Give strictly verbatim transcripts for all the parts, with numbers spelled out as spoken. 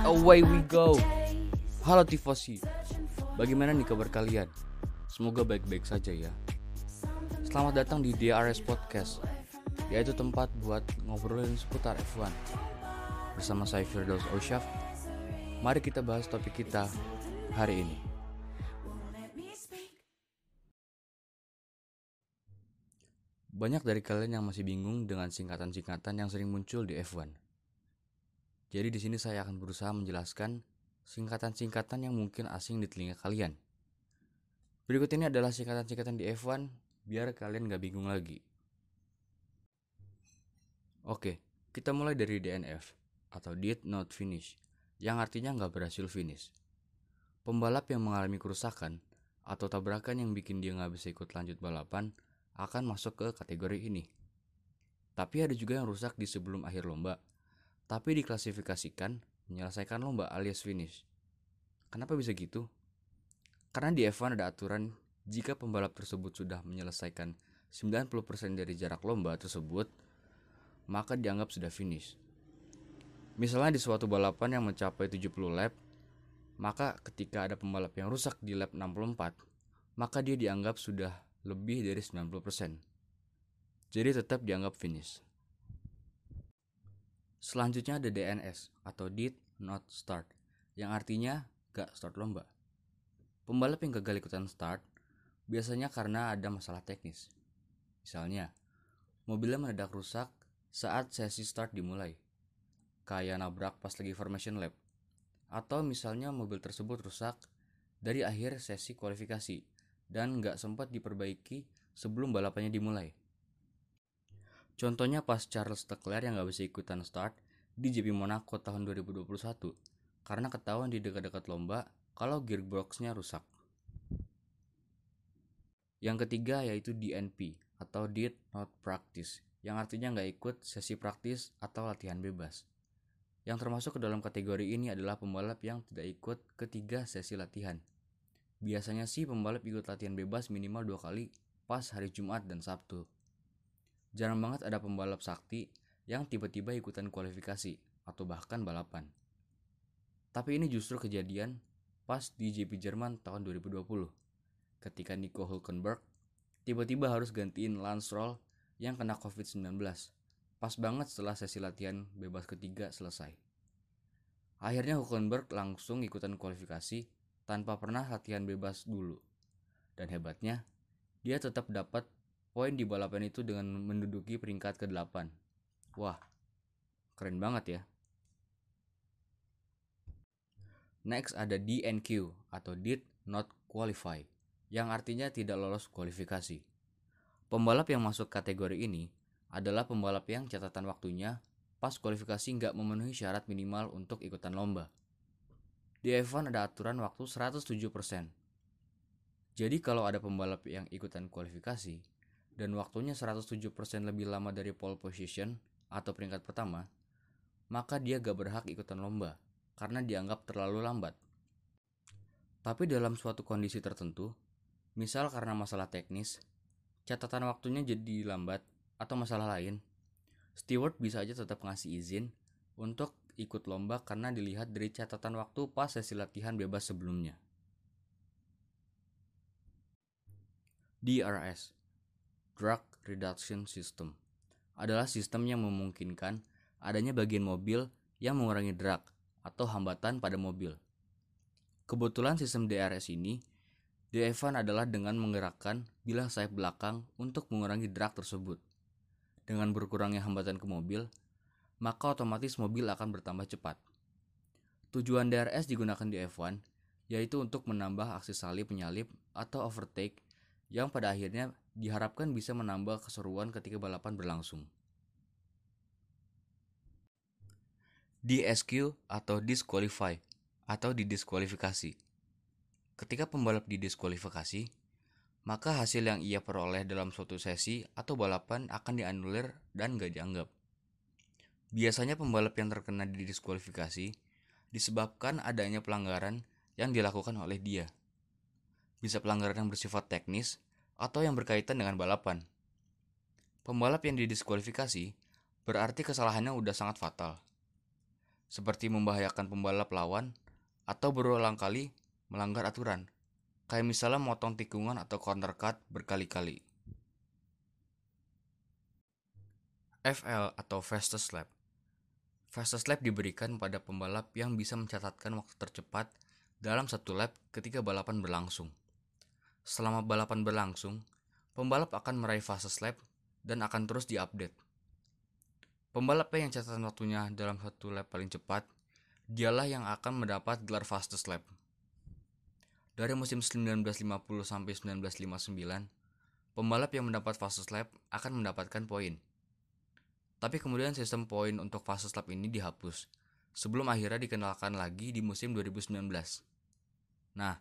and away we go. Halo Tifosi, bagaimana nih kabar kalian? Semoga baik-baik saja ya. Selamat datang di D R S Podcast, yaitu tempat buat ngobrolin seputar F one. Bersama saya Firdaus Oshav, mari kita bahas topik kita hari ini. Banyak dari kalian yang masih bingung dengan singkatan-singkatan yang sering muncul di F one. Jadi di sini saya akan berusaha menjelaskan singkatan-singkatan yang mungkin asing di telinga kalian. Berikut ini adalah singkatan-singkatan di F one biar kalian gak bingung lagi. Oke, kita mulai dari D N F atau Did Not Finish, yang artinya gak berhasil finish. Pembalap yang mengalami kerusakan atau tabrakan yang bikin dia gak bisa ikut lanjut balapan akan masuk ke kategori ini. Tapi ada juga yang rusak di sebelum akhir lomba, tapi diklasifikasikan menyelesaikan lomba alias finish. Kenapa bisa gitu? Karena di F one ada aturan jika pembalap tersebut sudah menyelesaikan sembilan puluh persen dari jarak lomba tersebut, maka dianggap sudah finish. Misalnya di suatu balapan yang mencapai tujuh puluh lap, maka ketika ada pembalap yang rusak di lap enam puluh empat, maka dia dianggap sudah lebih dari sembilan puluh persen. Jadi tetap dianggap finish. Selanjutnya ada D N S atau Did Not Start, yang artinya gak start lomba. Pembalap yang gagal ikutan start biasanya karena ada masalah teknis. Misalnya, mobilnya mendadak rusak saat sesi start dimulai, kayak nabrak pas lagi formation lap. Atau misalnya mobil tersebut rusak dari akhir sesi kualifikasi dan gak sempat diperbaiki sebelum balapannya dimulai. Contohnya pas Charles Leclerc yang gak bisa ikutan start di G P Monaco tahun dua ribu dua puluh satu karena ketahuan di dekat-dekat lomba kalau gearboxnya rusak. Yang ketiga yaitu D N P atau Did Not Practice, yang artinya gak ikut sesi praktis atau latihan bebas. Yang termasuk ke dalam kategori ini adalah pembalap yang tidak ikut ketiga sesi latihan. Biasanya sih pembalap ikut latihan bebas minimal dua kali pas hari Jumat dan Sabtu. Jarang banget ada pembalap sakti yang tiba-tiba ikutan kualifikasi atau bahkan balapan. Tapi ini justru kejadian pas di G P Jerman tahun dua ribu dua puluh, ketika Nico Hülkenberg tiba-tiba harus gantiin Lance Stroll yang kena covid sembilan belas, pas banget setelah sesi latihan bebas ketiga selesai. Akhirnya Hülkenberg langsung ikutan kualifikasi tanpa pernah latihan bebas dulu. Dan hebatnya, dia tetap dapat poin di balapan itu dengan menduduki peringkat kedelapan. Wah, keren banget ya. Next ada D N Q atau Did Not Qualify, yang artinya tidak lolos kualifikasi. Pembalap yang masuk kategori ini adalah pembalap yang catatan waktunya pas kualifikasi nggak memenuhi syarat minimal untuk ikutan lomba. Di F one ada aturan waktu seratus tujuh persen. Jadi kalau ada pembalap yang ikutan kualifikasi dan waktunya seratus tujuh persen lebih lama dari pole position atau peringkat pertama, maka dia gak berhak ikutan lomba karena dianggap terlalu lambat. Tapi dalam suatu kondisi tertentu, misal karena masalah teknis, catatan waktunya jadi lambat atau masalah lain, steward bisa aja tetap ngasih izin untuk ikut lomba karena dilihat dari catatan waktu pas sesi latihan bebas sebelumnya. D R S Drag Reduction System adalah sistem yang memungkinkan adanya bagian mobil yang mengurangi drag atau hambatan pada mobil. Kebetulan sistem D R S ini di F one adalah dengan menggerakkan bilah sayap belakang untuk mengurangi drag tersebut. Dengan berkurangnya hambatan ke mobil, maka otomatis mobil akan bertambah cepat. Tujuan D R S digunakan di F one yaitu untuk menambah aksi salip-menyalip atau overtake yang pada akhirnya diharapkan bisa menambah keseruan ketika balapan berlangsung. D S Q atau Disqualify atau didiskualifikasi. Ketika pembalap didiskualifikasi, maka hasil yang ia peroleh dalam suatu sesi atau balapan akan dianulir dan gak dianggap. Biasanya pembalap yang terkena didiskualifikasi disebabkan adanya pelanggaran yang dilakukan oleh dia. Bisa pelanggaran yang bersifat teknis atau yang berkaitan dengan balapan. Pembalap yang didiskualifikasi berarti kesalahannya udah sangat fatal. seperti membahayakan pembalap lawan atau berulang kali melanggar aturan, kayak misalnya motong tikungan atau corner cut berkali-kali. F L atau fastest lap. Fastest lap diberikan pada pembalap yang bisa mencatatkan waktu tercepat dalam satu lap ketika balapan berlangsung. Selama balapan berlangsung, pembalap akan meraih fastest lap dan akan terus diupdate. Pembalap yang catatan waktunya dalam satu lap paling cepat, dialah yang akan mendapat gelar fastest lap. Dari musim sembilan belas lima puluh sampai sembilan belas lima puluh sembilan, pembalap yang mendapat fastest lap akan mendapatkan poin. Tapi kemudian sistem poin untuk fastest lap ini dihapus, sebelum akhirnya dikenalkan lagi di musim dua ribu sembilan belas. Nah,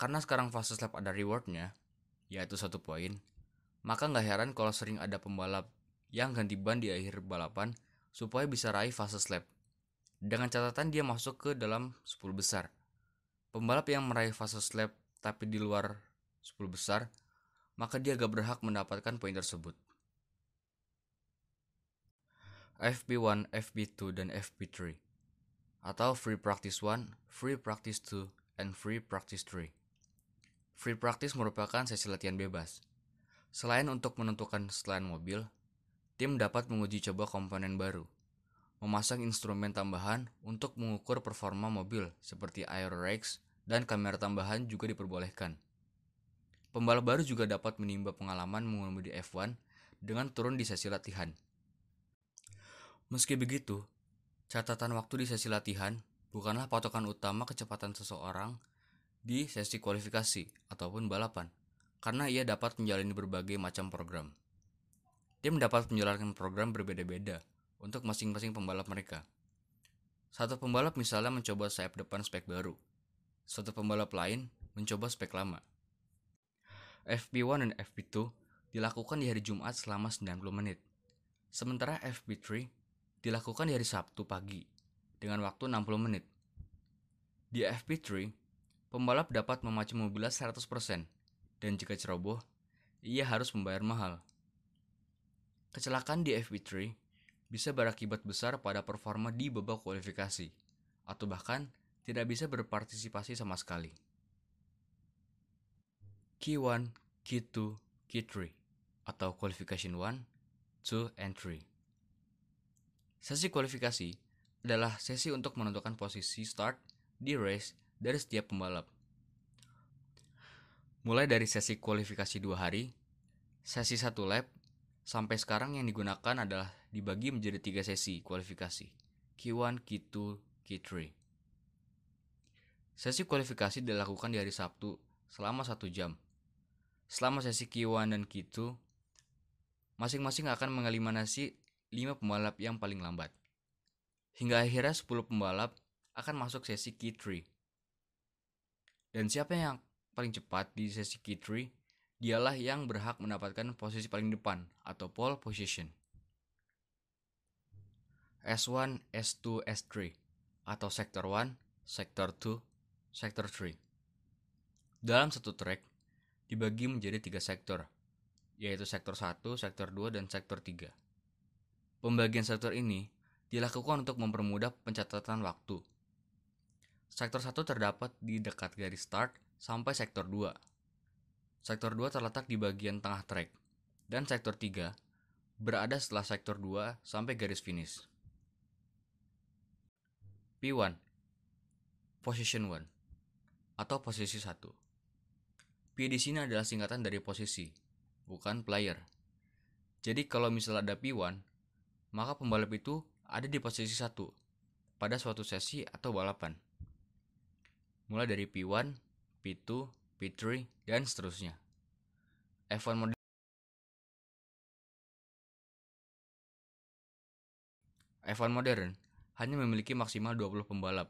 karena sekarang fastest lap ada rewardnya, yaitu satu poin, maka nggak heran kalau sering ada pembalap yang ganti ban di akhir balapan supaya bisa raih fastest lap. Dengan catatan dia masuk ke dalam sepuluh besar. Pembalap yang meraih fastest lap tapi di luar sepuluh besar, maka dia gak berhak mendapatkan poin tersebut. F P satu, F P dua, dan F P tiga atau Free Practice satu, Free Practice dua, and Free Practice tiga. Free Practice merupakan sesi latihan bebas. Selain untuk menentukan setelan mobil, tim dapat menguji coba komponen baru, memasang instrumen tambahan untuk mengukur performa mobil seperti aerorax dan kamera tambahan juga diperbolehkan. Pembalap baru juga dapat menimba pengalaman mengemudi F satu dengan turun di sesi latihan. Meski begitu, catatan waktu di sesi latihan bukanlah patokan utama kecepatan seseorang di sesi kualifikasi ataupun balapan, karena ia dapat menjalani berbagai macam program. Tim dapat menjalankan program berbeda-beda untuk masing-masing pembalap mereka. Satu pembalap misalnya mencoba sayap depan spek baru, satu pembalap lain mencoba spek lama. F P satu dan F P dua dilakukan di hari Jumat selama sembilan puluh menit, sementara F P tiga dilakukan di hari Sabtu pagi dengan waktu enam puluh menit. Di F P tiga, pembalap dapat memacu mobilnya seratus persen, dan jika ceroboh, ia harus membayar mahal. Kecelakaan di F P tiga bisa berakibat besar pada performa di babak kualifikasi, atau bahkan tidak bisa berpartisipasi sama sekali. Q satu, Q dua, Q tiga atau Qualification satu, dua, and tiga. Sesi kualifikasi adalah sesi untuk menentukan posisi start di race dari setiap pembalap. Mulai dari sesi kualifikasi dua hari, sesi satu lap, sampai sekarang yang digunakan adalah dibagi menjadi tiga sesi kualifikasi, Q satu, Q dua, Q tiga. Sesi kualifikasi dilakukan di hari Sabtu selama satu jam. Selama sesi Q satu dan Q dua, masing-masing akan mengeliminasi lima pembalap yang paling lambat. Hingga akhirnya sepuluh pembalap akan masuk sesi Q tiga. Dan siapa yang paling cepat di sesi Q tiga, dialah yang berhak mendapatkan posisi paling depan atau pole position. S satu, S dua, S tiga atau Sector satu, Sector dua, Sector tiga. Dalam satu track dibagi menjadi tiga sektor, yaitu Sektor satu, Sektor dua, dan Sektor tiga. Pembagian sektor ini dilakukan untuk mempermudah pencatatan waktu. Sektor satu terdapat di dekat garis start sampai Sektor dua. Sektor dua terletak di bagian tengah trek, dan sektor tiga berada setelah sektor dua sampai garis finish. P satu, Position satu atau posisi satu. P di sini adalah singkatan dari posisi, bukan player. Jadi kalau misalnya ada P satu, maka pembalap itu ada di posisi satu pada suatu sesi atau balapan. Mulai dari P satu, P dua, P tiga, dan seterusnya. F satu model F satu modern hanya memiliki maksimal dua puluh pembalap.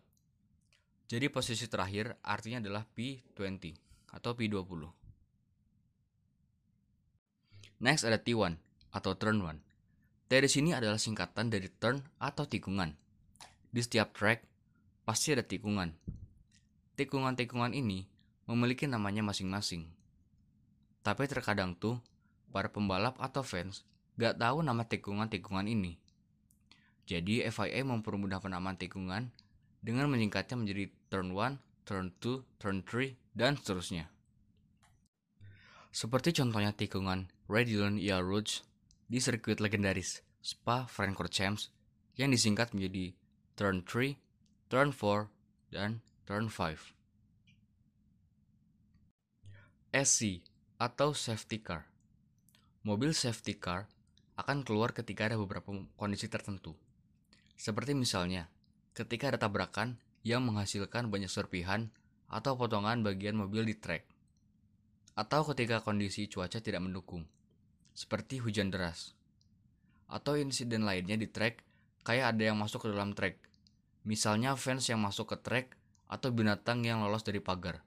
Jadi posisi terakhir artinya adalah P dua puluh atau P dua puluh. Next ada T satu atau turn satu. T di sini adalah singkatan dari turn atau tikungan. Di setiap track pasti ada tikungan. Tikungan-tikungan ini memiliki namanya masing-masing. Tapi terkadang tuh, para pembalap atau fans gak tahu nama tikungan-tikungan ini. Jadi F I A mempermudah penamaan tikungan dengan menyingkatnya menjadi turn one, turn two, turn three, dan seterusnya. Seperti contohnya tikungan Raidillon Eau Rouge di sirkuit legendaris Spa-Francorchamps yang disingkat menjadi turn three, turn four, dan turn five. S C atau safety car. Mobil safety car akan keluar ketika ada beberapa kondisi tertentu. Seperti misalnya, ketika ada tabrakan yang menghasilkan banyak serpihan atau potongan bagian mobil di trek, atau ketika kondisi cuaca tidak mendukung, seperti hujan deras, atau insiden lainnya di trek, kayak ada yang masuk ke dalam trek, misalnya fans yang masuk ke trek atau binatang yang lolos dari pagar.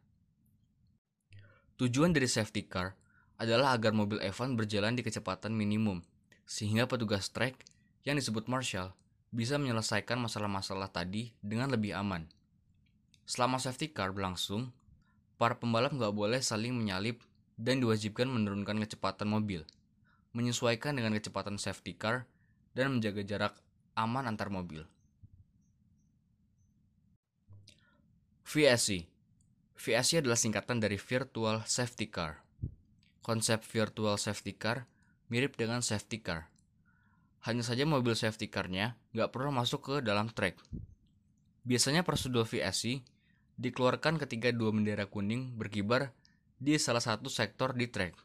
Tujuan dari safety car adalah agar mobil F satu berjalan di kecepatan minimum, sehingga petugas trek yang disebut marshal bisa menyelesaikan masalah-masalah tadi dengan lebih aman. Selama safety car berlangsung, para pembalap nggak boleh saling menyalip dan diwajibkan menurunkan kecepatan mobil, menyesuaikan dengan kecepatan safety car, dan menjaga jarak aman antar mobil. V S C. V S C adalah singkatan dari Virtual Safety Car. Konsep Virtual Safety Car mirip dengan safety car. Hanya saja mobil safety car-nya nggak perlu masuk ke dalam trek. Biasanya prosedur V S C dikeluarkan ketika dua bendera kuning berkibar di salah satu sektor di trek,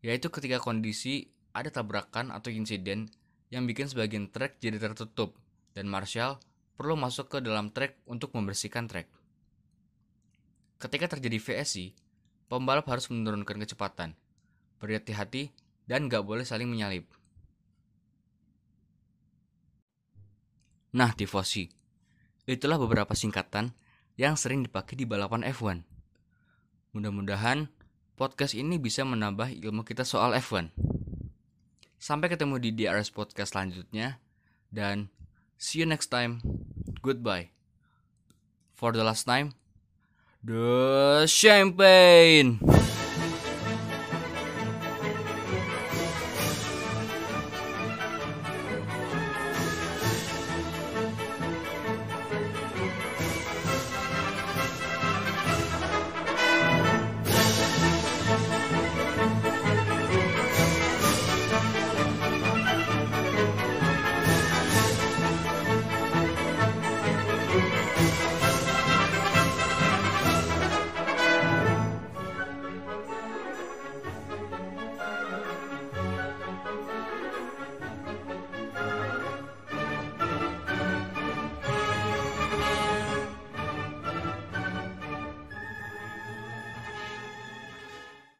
yaitu ketika kondisi ada tabrakan atau insiden yang bikin sebagian trek jadi tertutup dan marshal perlu masuk ke dalam trek untuk membersihkan trek. Ketika terjadi V S C, pembalap harus menurunkan kecepatan, berhati-hati, dan gak boleh saling menyalip. Nah, Tifosi, itulah beberapa singkatan yang sering dipakai di balapan F satu. Mudah-mudahan podcast ini bisa menambah ilmu kita soal F satu. Sampai ketemu di D R S Podcast selanjutnya, dan see you next time. Goodbye. For the last time, the champagne!